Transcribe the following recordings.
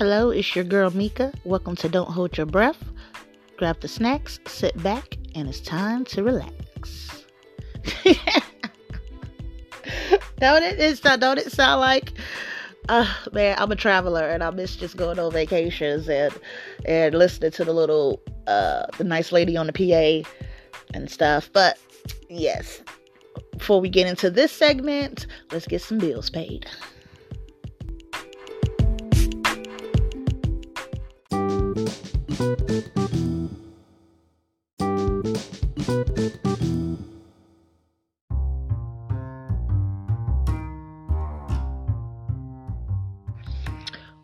Hello, it's your girl Mika. Welcome to Don't Hold Your Breath. Grab the snacks, sit back, and it's time to relax. Don't it sound like, man, I'm a traveler and I miss just going on vacations and listening to the nice lady on the PA and stuff. But yes, before we get into this segment, let's get some bills paid.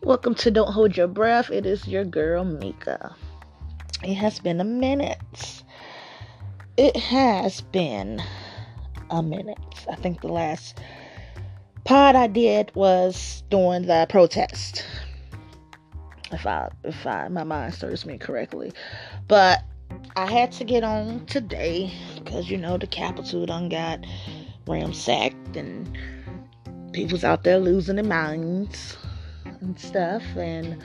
Welcome to Don't Hold Your Breath. It is your girl Mika. It has been a minute. I think the last pod I did was during the protest, if my mind serves me correctly. But I had to get on today because, you know, the Capitol done got ransacked and people's out there losing their minds and stuff, and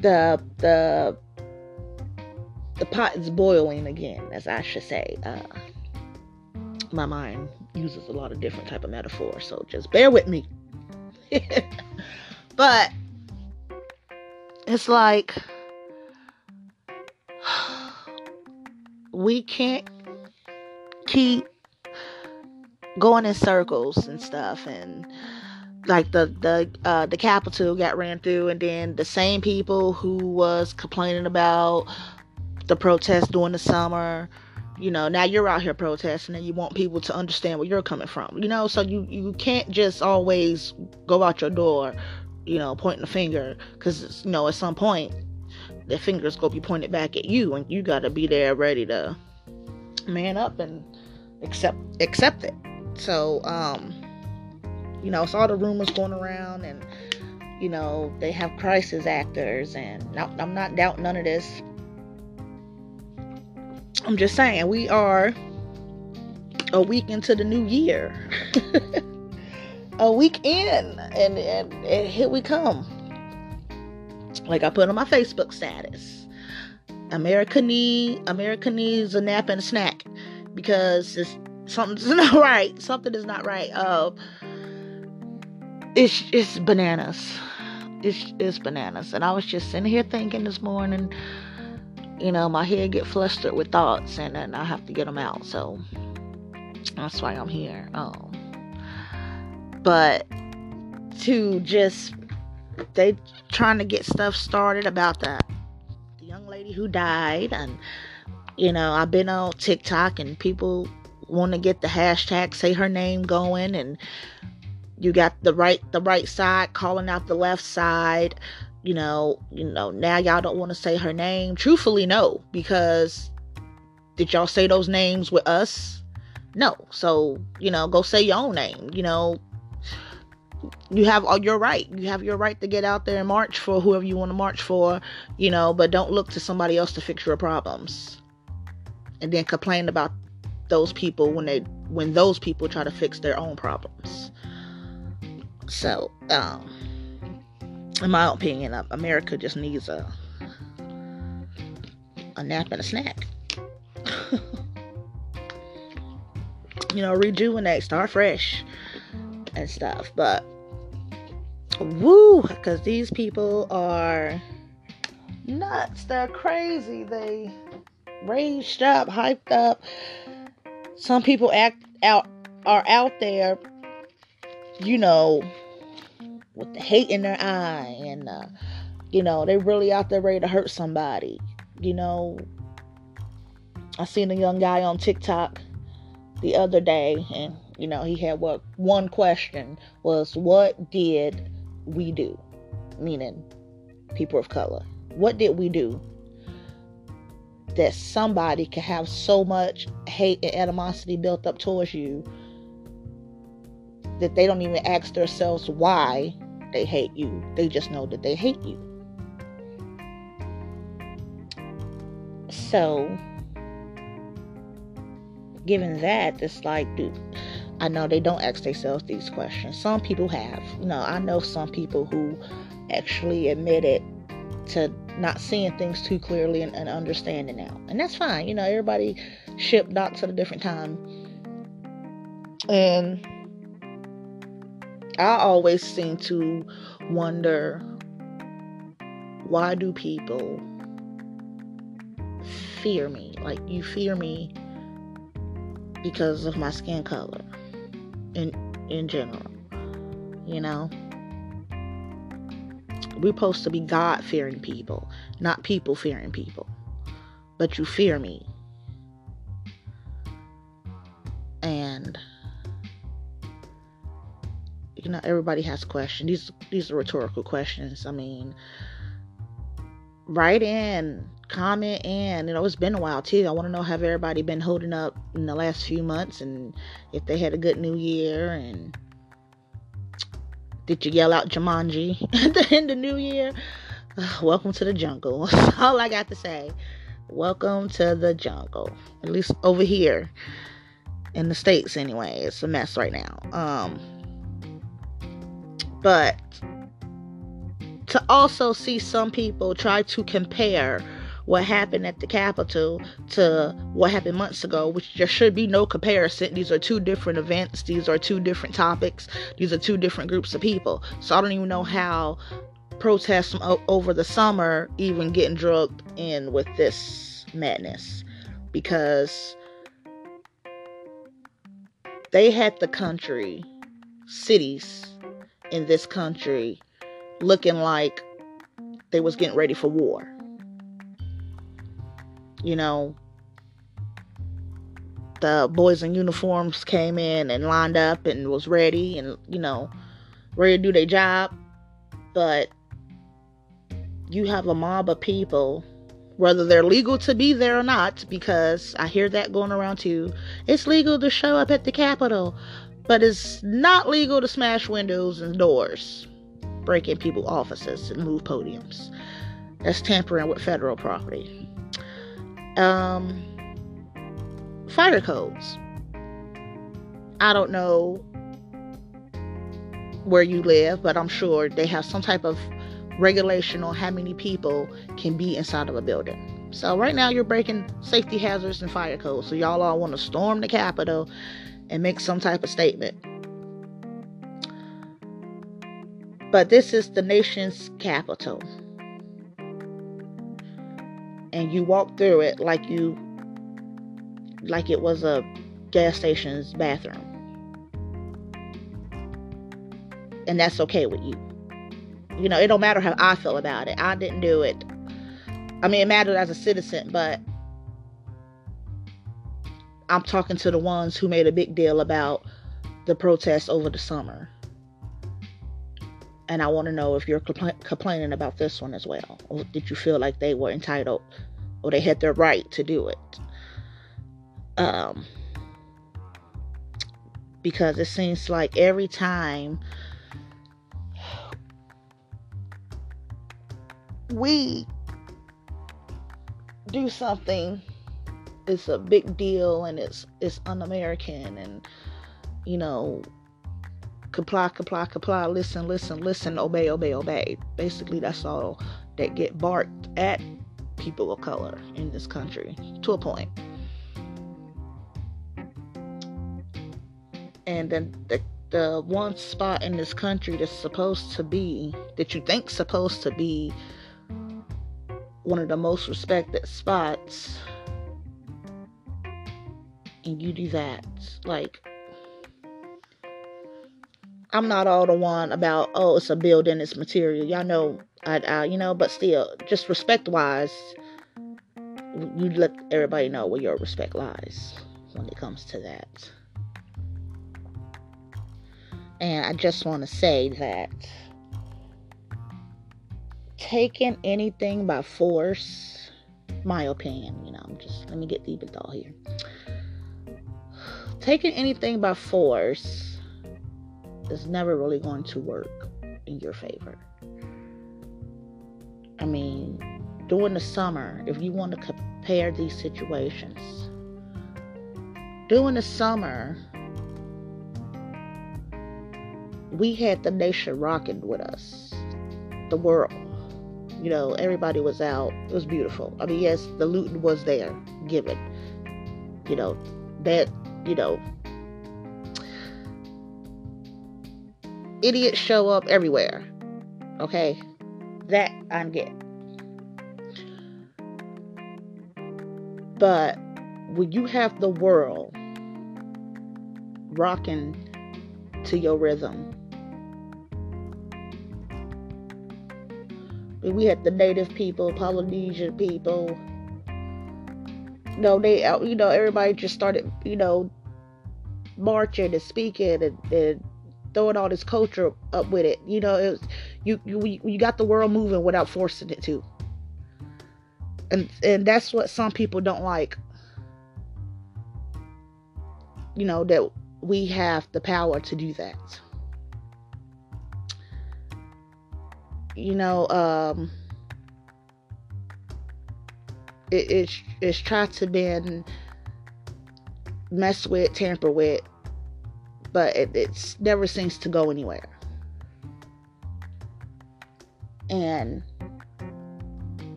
the pot is boiling again, as I should say. My mind uses a lot of different type of metaphors, so just bear with me. But it's like, we can't keep going in circles and stuff. And like the Capitol got ran through, and then the same people who was complaining about the protests during the summer, you know, now you're out here protesting and you want people to understand where you're coming from, you know. So you can't just always go out your door, you know, pointing the finger, because, you know, at some point the finger's gonna be pointed back at you, and you gotta be there ready to man up and accept it. So you know, it's all the rumors going around, and, you know, they have crisis actors, and I'm not doubting none of this. I'm just saying, we are a week into the new year. A week in, and here we come. Like I put on my Facebook status, America needs a nap and a snack, because something is not right. It's bananas. It's bananas. And I was just sitting here thinking this morning, you know, my head get flustered with thoughts, and then I have to get them out, so that's why I'm here. But they trying to get stuff started about the young lady who died, and, you know, I've been on TikTok and people want to get the hashtag say her name going, and you got the right side calling out the left side, you know, now y'all don't want to say her name. Truthfully, no, because did y'all say those names with us? No. So, you know, go say your own name. You know, you have all your right. You have your right to get out there and march for whoever you want to march for, you know, but don't look to somebody else to fix your problems and then complain about those people when those people try to fix their own problems. So, in my opinion, America just needs a nap and a snack. You know, rejuvenate, start fresh and stuff. But because these people are nuts. They're crazy. They raged up, hyped up. Some people are out there, you know, with the hate in their eye, and, you know, they really out there ready to hurt somebody. You know, I seen a young guy on TikTok the other day, and, you know, he had one question was, what did we do? Meaning people of color. What did we do that somebody could have so much hate and animosity built up towards you that they don't even ask themselves why they hate you? They just know that they hate you. So, given that, it's like, dude, I know they don't ask themselves these questions. Some people have. You know, I know some people who actually admitted to not seeing things too clearly and understanding now. And that's fine. You know, everybody shipped docs at a different time. And I always seem to wonder, why do people fear me? Like, you fear me because of my skin color in general, you know? We're supposed to be God-fearing people, not people-fearing people. But you fear me. And, you know, everybody has questions. These are rhetorical questions. I mean, write in, comment in. You know, it's been a while, too. I want to know, have everybody been holding up in the last few months, and if they had a good New Year, and did you yell out Jumanji at the end of New Year? Welcome to the jungle. That's all I got to say. Welcome to the jungle. At least over here in the States, anyway. It's a mess right now. But to also see some people try to compare what happened at the Capitol to what happened months ago, which there should be no comparison. These are two different events. These are two different topics. These are two different groups of people. So I don't even know how protests from over the summer even getting drugged in with this madness, because they had the country, cities in this country, looking like they was getting ready for war. You know, the boys in uniforms came in and lined up and was ready and, you know, ready to do their job. But you have a mob of people, whether they're legal to be there or not, because I hear that going around too. It's legal to show up at the Capitol, but it's not legal to smash windows and doors, break in people's offices, and move podiums. That's tampering with federal property. Fire codes. I don't know where you live, but I'm sure they have some type of regulation on how many people can be inside of a building. So right now you're breaking safety hazards and fire codes. So y'all all want to storm the Capitol and make some type of statement. But this is the nation's capital. And you walk through it like it was a gas station's bathroom. And that's okay with you. You know, it don't matter how I feel about it. I didn't do it. I mean, it mattered as a citizen, but I'm talking to the ones who made a big deal about the protests over the summer. And I want to know if you're complaining about this one as well. Or did you feel like they were entitled, or they had their right to do it? Because it seems like every time we do something, it's a big deal, and it's un-American, and, you know, comply, comply, comply, listen, listen, listen, obey, obey, obey. Basically, that's all that get barked at people of color in this country, to a point. And then the one spot in this country that's supposed to be, that you think supposed to be one of the most respected spots, and you do that. Like, I'm not all the one about, oh, it's a building, it's material. Y'all know, I you know, but still, just respect-wise, you let everybody know where your respect lies when it comes to that. And I just want to say that taking anything by force, my opinion, you know, I'm just, let me get deep with all here. Taking anything by force is never really going to work in your favor. I mean, during the summer, if you want to compare these situations, during the summer, we had the nation rocking with us. the world. You know, everybody was out. It was beautiful. I mean, yes, the looting was there, given. You know, that, you know, idiots show up everywhere. Okay? That I'm getting. But when you have the world rocking to your rhythm, we had the native people, Polynesian people, you know, they, you know, everybody just started, you know, marching and speaking and throwing all this culture up with it. You know, it was, you got the world moving without forcing it to. And that's what some people don't like. You know, that we have the power to do that. You know, it's tried to been messed with, tamper with, but it's never seems to go anywhere. And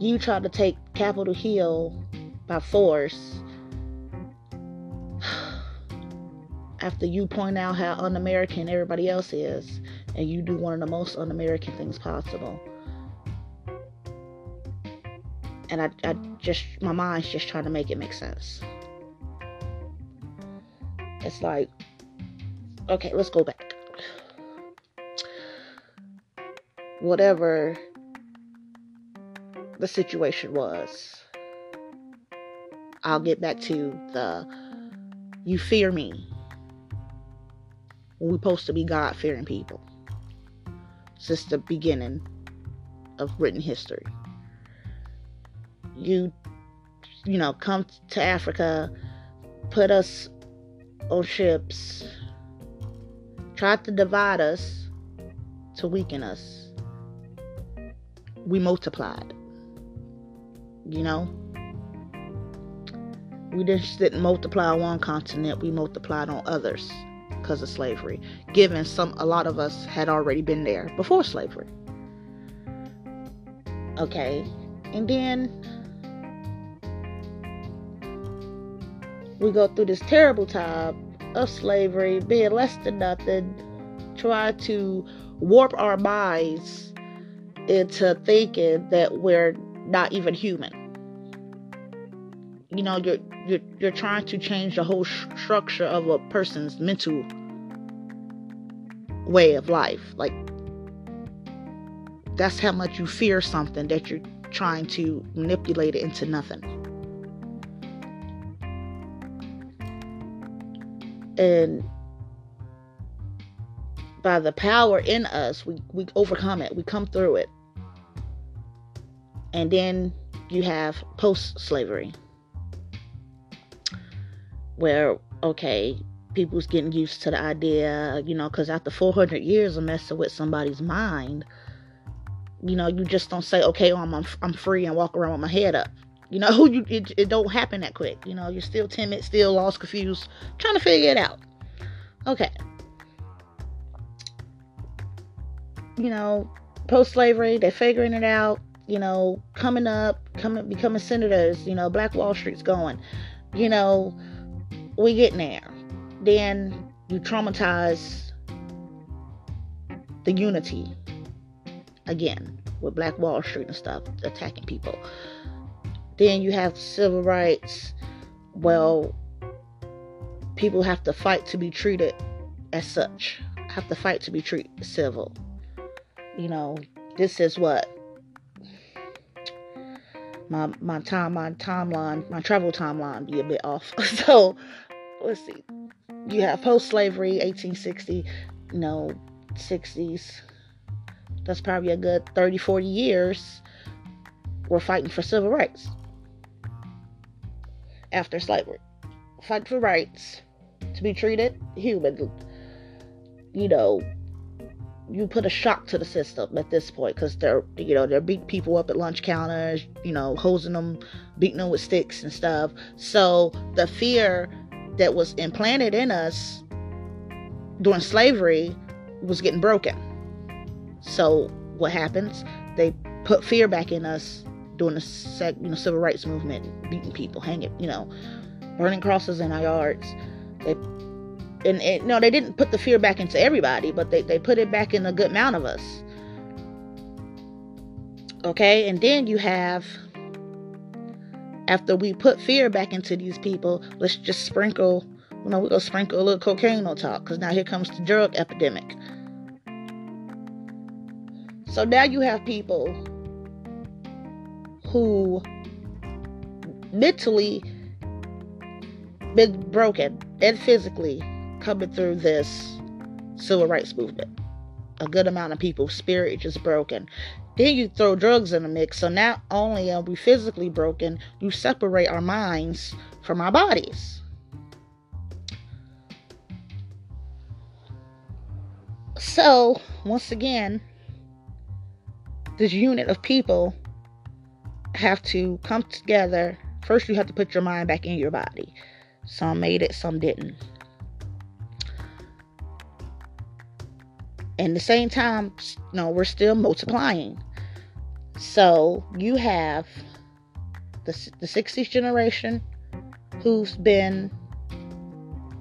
you try to take Capitol Hill by force after you point out how un-American everybody else is, and you do one of the most un-American things possible. And I just, my mind's just trying to make it make sense. It's like, okay, let's go back. Whatever the situation was, I'll get back to the, you fear me. We're supposed to be God-fearing people since the beginning of written history. You know, come to Africa, put us on ships, tried to divide us, to weaken us. We multiplied. You know? We just didn't multiply on one continent, we multiplied on others. Because of slavery, given a lot of us had already been there before slavery. Okay, and then we go through this terrible time of slavery, being less than nothing, try to warp our minds into thinking that we're not even human. You know, you're trying to change the whole structure of a person's mental way of life. Like, that's how much you fear something, that you're trying to manipulate it into nothing. And by the power in us, we overcome it. We come through it. And then you have post-slavery, where, okay, people's getting used to the idea, you know, because after 400 years of messing with somebody's mind, you know, you just don't say, okay, I'm free and walk around with my head up. You know, it don't happen that quick. You know, you're still timid, still lost, confused, trying to figure it out. Okay. You know, post-slavery, they're figuring it out, you know, becoming senators, you know, Black Wall Street's going, you know, we getting there. Then you traumatize the unity again with Black Wall Street and stuff attacking people. Then you have civil rights. Well, people have to fight to be treated as such. Have to fight to be treated civil. You know, this is what my travel timeline be a bit off. So let's see. You have post-slavery, 1860, you know, 60s. That's probably a good 30, 40 years. We're fighting for civil rights. After slavery. Fight for rights. To be treated human. You know, you put a shock to the system at this point, because they're beating people up at lunch counters, you know, hosing them, beating them with sticks and stuff. So the fear that was implanted in us during slavery was getting broken. So what happens? They put fear back in us during the civil rights movement, beating people, hanging, burning crosses in our yards. They didn't put the fear back into everybody, but they put it back in a good amount of us. Okay, and then you have, after we put fear back into these people, let's just sprinkle, we're going to sprinkle a little cocaine on top, because now here comes the drug epidemic. So now you have people who mentally been broken and physically coming through this civil rights movement. A good amount of people's spirit is broken. Then you throw drugs in the mix. So not only are we physically broken, you separate our minds from our bodies. So once again, this unit of people have to come together. First, you have to put your mind back in your body. Some made it, some didn't. And at the same time, we're still multiplying. So you have the 60s generation who's been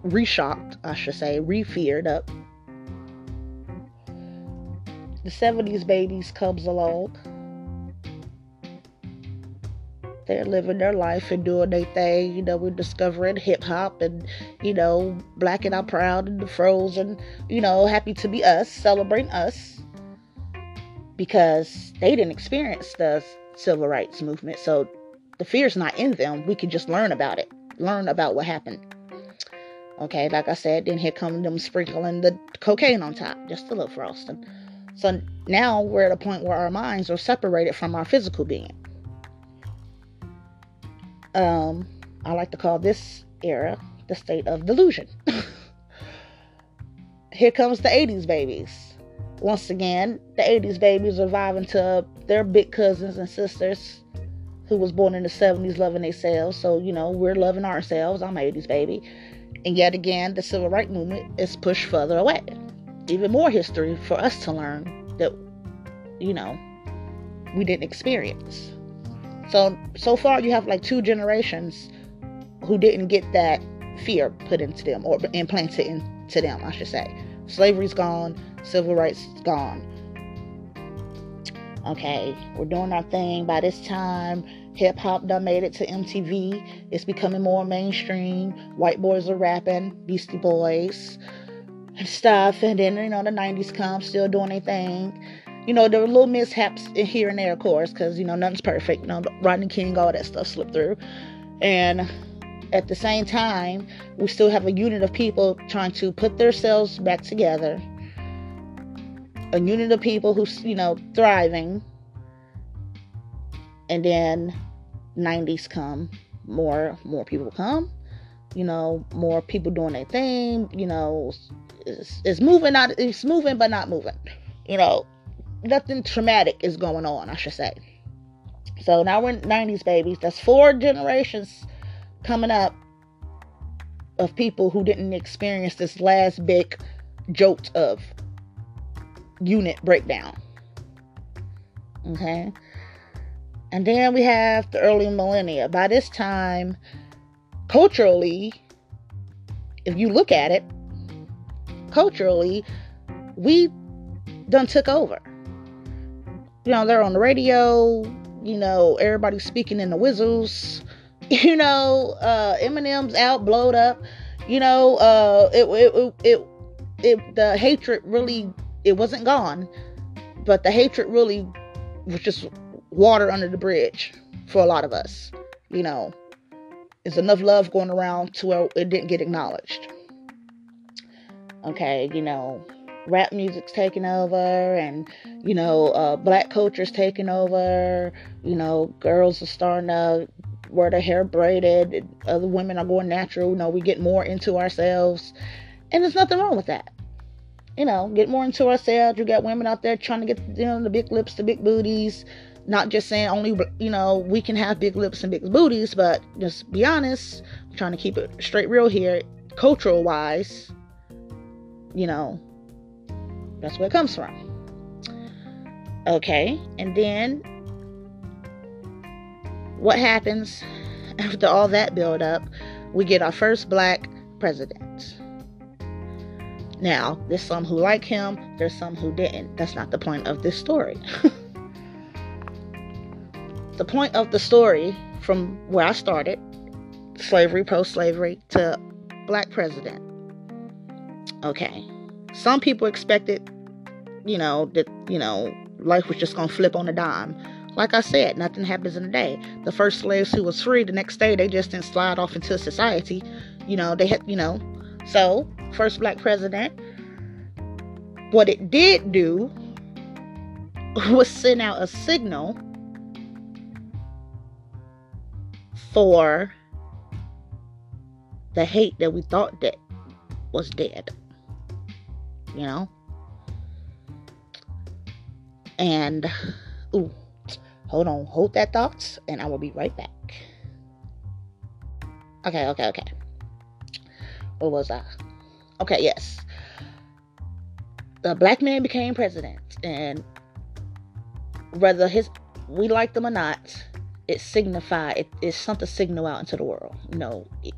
refeared up. The 70s babies comes along. They're living their life and doing their thing. We're discovering hip-hop and, Black and I'm Proud and the Frozen, Happy to Be Us, celebrating us, because they didn't experience the civil rights movement. So the fear's not in them. We can just learn about it. Learn about what happened. Okay, like I said, then here come them sprinkling the cocaine on top. Just a little frosting. So now we're at a point where our minds are separated from our physical being. I like to call this era the state of delusion. Here comes the 80s babies. Once again, the 80s babies reviving to their big cousins and sisters who was born in the 70s loving themselves. So, we're loving ourselves. I'm an 80s baby. And yet again, the civil rights movement is pushed further away. Even more history for us to learn that, we didn't experience. So far you have like two generations who didn't get that fear put into them or implanted into them, I should say. Slavery's gone. Civil rights is gone. Okay, we're doing our thing. By this time, hip-hop done made it to MTV. It's becoming more mainstream. White boys are rapping. Beastie Boys and stuff. And then, the 90s come, still doing their thing. There were little mishaps here and there, of course, because, nothing's perfect. Rodney King, all that stuff slipped through. And at the same time, we still have a unit of people trying to put themselves back together. A unit of people who's, thriving. And then 90s come. More people come. More people doing their thing. It's moving, it's moving but not moving. Nothing traumatic is going on, I should say. So now we're in 90s babies. That's four generations coming up of people who didn't experience this last big jolt of unit breakdown. Okay. And then we have the early millennia. By this time, culturally, if you look at it, we done took over. They're on the radio, everybody's speaking in the whistles, Eminem's out, blowed up, the hatred really, it wasn't gone, but the hatred really was just water under the bridge for a lot of us, There's enough love going around to where it didn't get acknowledged. Okay, rap music's taking over, and black culture's taking over. Girls are starting to wear their hair braided. Other women are going natural. We get more into ourselves, and there's nothing wrong with that. Get more into ourselves. You got women out there trying to get the big lips, the big booties. Not just saying only we can have big lips and big booties, but just be honest. I'm trying to keep it straight, real here, cultural wise. That's where it comes from. Okay, and then what happens after all that build up? We get our first black president. Now, there's some who like him, there's some who didn't. That's not the point of this story. The point of the story, from where I started, slavery, pro-slavery, to black president. Okay. Some people expected, that life was just going to flip on a dime. Like I said, nothing happens in a day. The first slaves who was free, the next day, they just didn't slide off into society. So, first black president, what it did do was send out a signal for the hate that we thought that was dead, and hold that thought, and I will be right back. Okay, where was I? Okay, yes, the black man became president, and whether we liked them or not, it signified, it sent a signal out into the world.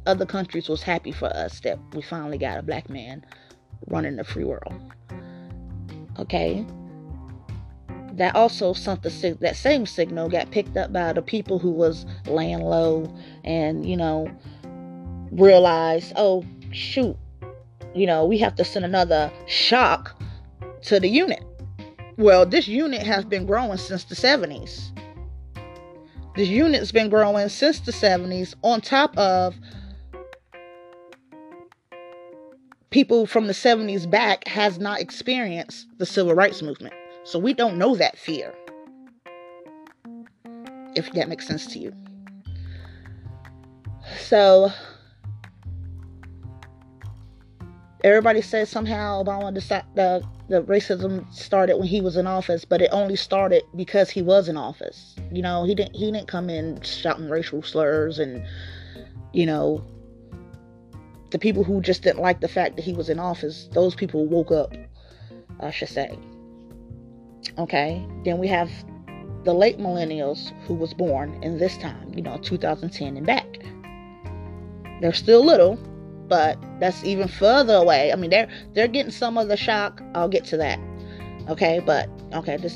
Other countries was happy for us that we finally got a black man running the free world. Okay. That also sent that same signal got picked up by the people who was laying low and, realized, oh, shoot, we have to send another shock to the unit. Well, this unit has been growing since the 70s. This unit's been growing since the 70s on top of people from the 70s back has not experienced the civil rights movement. So we don't know that fear, if that makes sense to you. So everybody says somehow Obama decided the racism started when he was in office, but it only started because he was in office. He didn't come in shouting racial slurs and, the people who just didn't like the fact that he was in office, those people woke up, I should say. Okay, then we have the late millennials who was born in this time, 2010 and back. They're still little, but that's even further away. I mean, they're getting some of the shock. I'll get to that. Okay, but we got the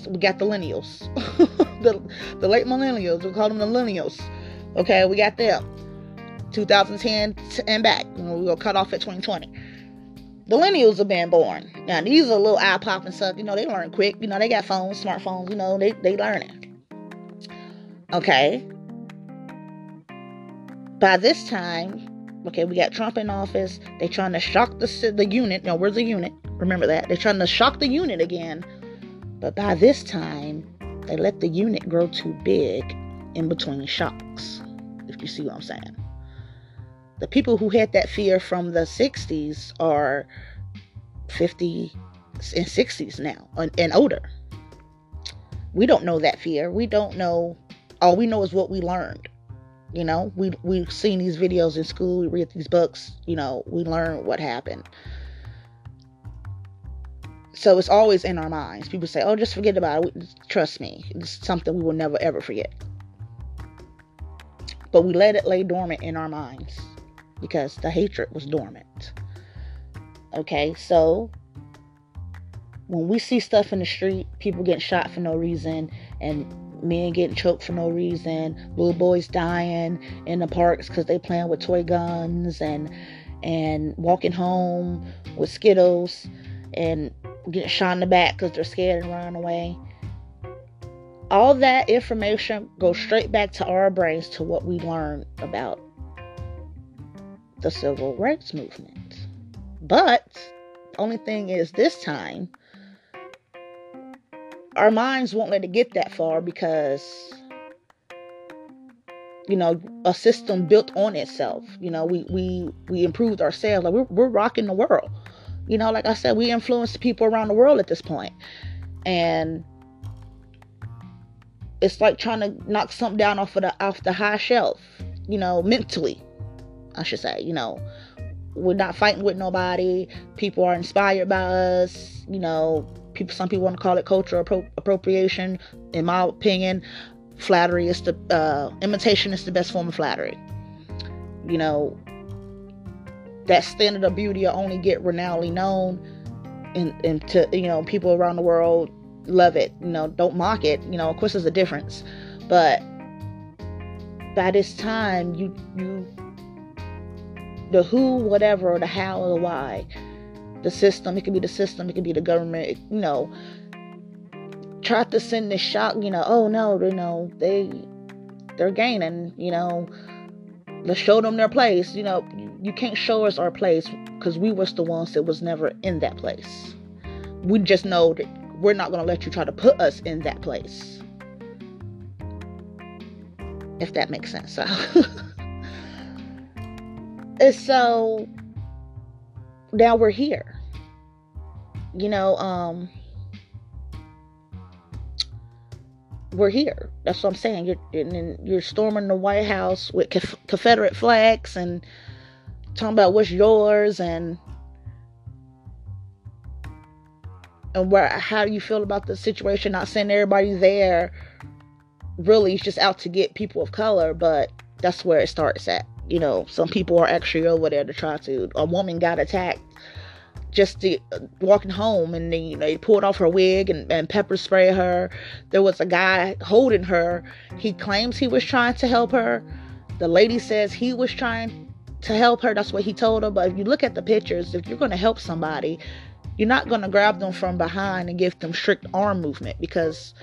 millennials, the late millennials. We call them the millennials. Okay, we got them, 2010 and back. We were cut off at 2020. The millennials are being born now. These are little eye popping stuff. They learn quick. They got phones, smartphones. They learn it. Okay. By this time. Okay, we got Trump in office. They trying to shock the unit. Where's the unit? Remember that. They're trying to shock the unit again. But by this time, they let the unit grow too big in between shocks, if you see what I'm saying. The people who had that fear from the 60s are 50s and 60s now and older. We don't know that fear. We don't know. All we know is what we learned. We've seen these videos in school, we read these books, we learn what happened. So it's always in our minds. People say, oh, just forget about it. Trust me, it's something we will never, ever forget. But we let it lay dormant in our minds because the hatred was dormant. Okay, so when we see stuff in the street, people getting shot for no reason and men getting choked for no reason, little boys dying in the parks because they playing with toy guns and walking home with Skittles and getting shot in the back because they're scared and running away. All that information goes straight back to our brains to what we learned about the civil rights movement. But the only thing is, this time our minds won't let it get that far because, a system built on itself. We improved ourselves. Like we're rocking the world. Like I said, we influence people around the world at this point. And it's like trying to knock something down off the high shelf, mentally, I should say. We're not fighting with nobody. People are inspired by us, people, some people want to call it cultural appropriation. In my opinion, flattery is the imitation is the best form of flattery. You know, that standard of beauty will only get renownedly known, and to, you know, people around the world love it. You know, don't mock it. You know, of course there's a difference, but by this time, you the who, whatever, or the how, or the why, the system, it could be the system, it could be the government, it, you know, try to send this shock, you know, oh no, you know, they're gaining, you know, let's show them their place. You know, you can't show us our place, because we was the ones that was never in that place. We just know that we're not going to let you try to put us in that place, if that makes sense. So, and so now we're here, you know, we're here. That's what I'm saying. You're storming the White House with Confederate flags and talking about what's yours, and where, how do you feel about the situation? Not saying everybody there really is just out to get people of color, but that's where it starts at. You know, some people are actually over there to try to. A woman got attacked just to, walking home, and they, you know, they pulled off her wig and pepper spray her. There was a guy holding her. He claims he was trying to help her. The lady says he was trying to help her. That's what he told her. But if you look at the pictures, if you're going to help somebody, you're not going to grab them from behind and give them strict arm movement, because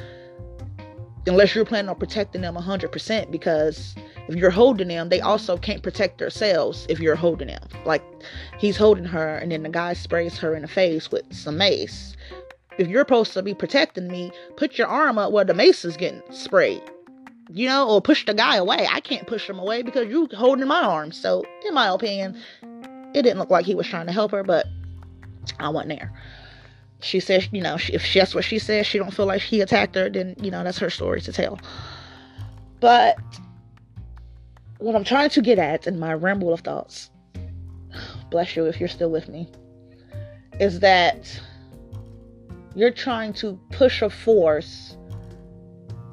unless you're planning on protecting them 100%, because if you're holding them, they also can't protect themselves if you're holding them. Like, he's holding her, and then the guy sprays her in the face with some mace. If you're supposed to be protecting me, put your arm up where the mace is getting sprayed, you know, or push the guy away. I can't push him away because you're holding my arm. So, in my opinion, it didn't look like he was trying to help her, but I wasn't there. She says, you know, if that's what she says, she don't feel like he attacked her, then, you know, that's her story to tell. But what I'm trying to get at in my ramble of thoughts, bless you if you're still with me, is that you're trying to push a force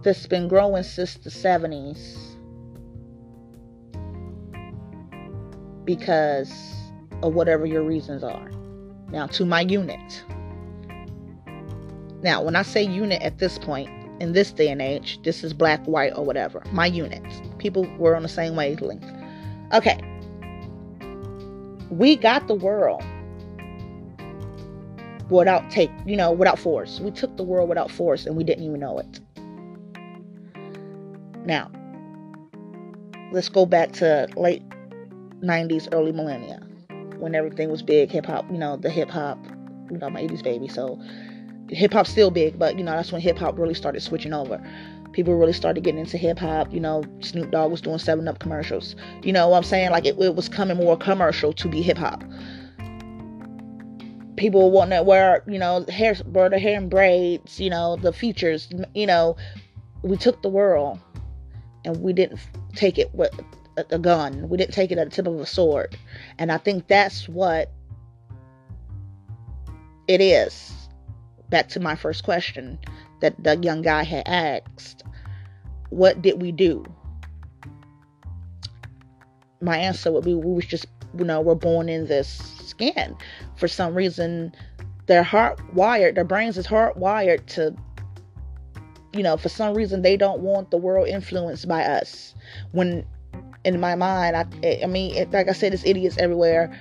that's been growing since the 70s because of whatever your reasons are. Now, to my unit. Now, when I say unit at this point, in this day and age, this is black, white, or whatever. My unit. People were on the same wavelength. Okay. We got the world without force. We took the world without force, and we didn't even know it. Now, let's go back to late 90s, early millennia, when everything was big. Hip-hop, you know, the hip-hop, you know, I'm an 80s baby, so hip-hop's still big, but, you know, that's when hip-hop really started switching over. People really started getting into hip-hop. You know, Snoop Dogg was doing 7-Up commercials. You know what I'm saying? Like, it was coming more commercial to be hip-hop. People wanting to wear, you know, hair and braids, you know, the features. You know, we took the world, and we didn't take it with a gun. We didn't take it at the tip of a sword. And I think that's what it is. Back to my first question that the young guy had asked, what did we do? My answer would be, we was just, you know, we're born in this skin. For some reason, their brains is hardwired to, you know, for some reason, they don't want the world influenced by us. When, in my mind, I mean, like I said, there's idiots everywhere.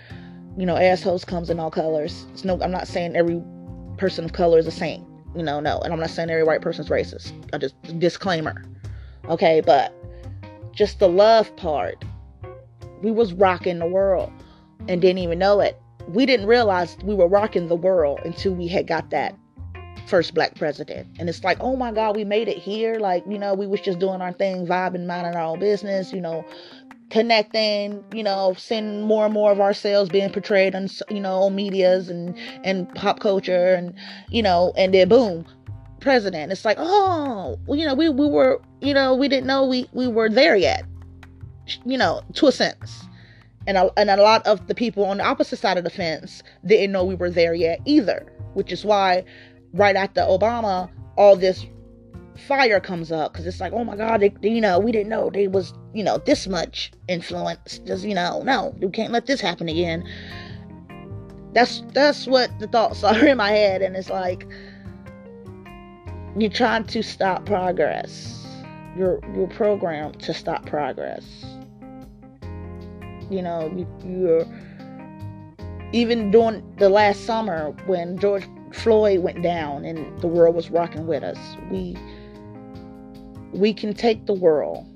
You know, assholes comes in all colors. I'm not saying every person of color is the same, you know, no, and I'm not saying every white person's racist. I just, disclaimer, okay? But just the love part, we was rocking the world and didn't even know it. We didn't realize we were rocking the world until we had got that first black president, and it's like, oh my God, we made it here. Like, you know, we was just doing our thing, vibing, minding our own business, you know, connecting, you know, seeing more and more of ourselves being portrayed on, you know, old medias and pop culture, and, you know, and then boom, president. It's like, oh, you know, we were, you know, we didn't know we were there yet, you know, to a sense. And a lot of the people on the opposite side of the fence didn't know we were there yet either, which is why right after Obama, all this fire comes up, because it's like, oh my God, they, we didn't know they was, this much influence. Just, no, we can't let this happen again. That's what the thoughts are in my head, and it's like, you're trying to stop progress. You're programmed to stop progress. You're even during the last summer when George Floyd went down and the world was rocking with us. We can take the world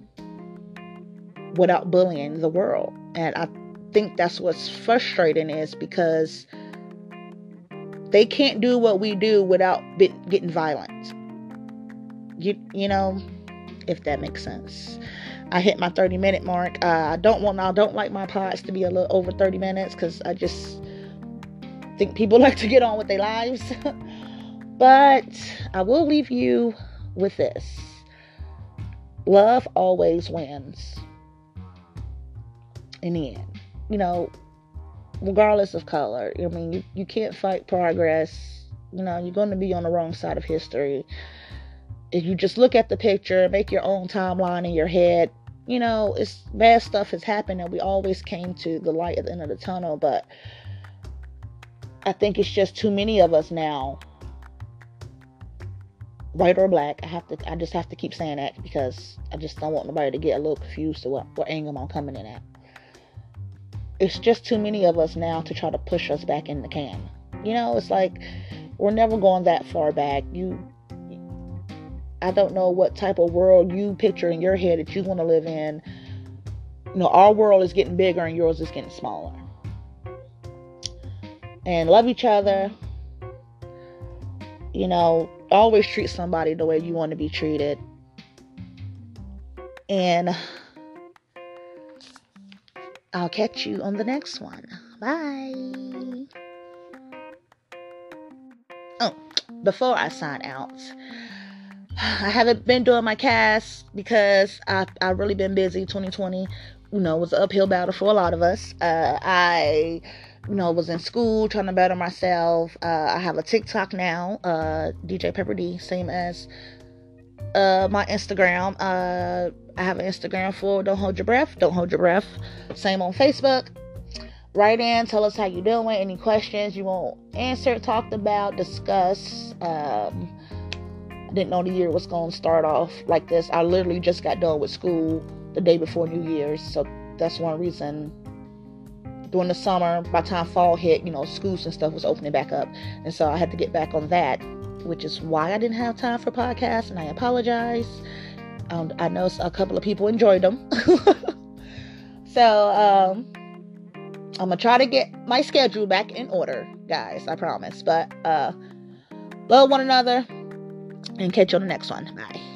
without bullying the world. And I think that's what's frustrating, is because they can't do what we do without getting violent. If that makes sense. I hit my 30-minute mark. I don't like my pods to be a little over 30 minutes, because I just think people like to get on with their lives. But I will leave you with this. Love always wins in the end. Regardless of color. You can't fight progress. You're going to be on the wrong side of history. If you just look at the picture, make your own timeline in your head, it's bad stuff has happened, and we always came to the light at the end of the tunnel. But I think it's just too many of us now, white or black. I just have to keep saying that, because I just don't want nobody to get a little confused to what angle I'm coming in at. It's just too many of us now to try to push us back in the can. It's like, we're never going that far back. I don't know what type of world you picture in your head that you want to live in. Our world is getting bigger and yours is getting smaller. And love each other. Always treat somebody the way you want to be treated. And I'll catch you on the next one. Bye. Oh, before I sign out, I haven't been doing my cast because I've really been busy. 2020, was an uphill battle for a lot of us. I was in school trying to better myself. I have a TikTok now, DJ Pepper D, same as my Instagram. I have an Instagram for Don't Hold Your Breath. Same on Facebook. Write in, tell us how you doing, any questions you want answered, talked about, discuss. Didn't know the year was going to start off like this. I literally just got done with school the day before New Year's, so that's one reason. During the summer, by the time fall hit, schools and stuff was opening back up, and so I had to get back on that, which is why I didn't have time for podcasts, and I apologize. I know a couple of people enjoyed them. So I'm gonna try to get my schedule back in order, guys, I promise. But love one another, and catch you on the next one. Bye.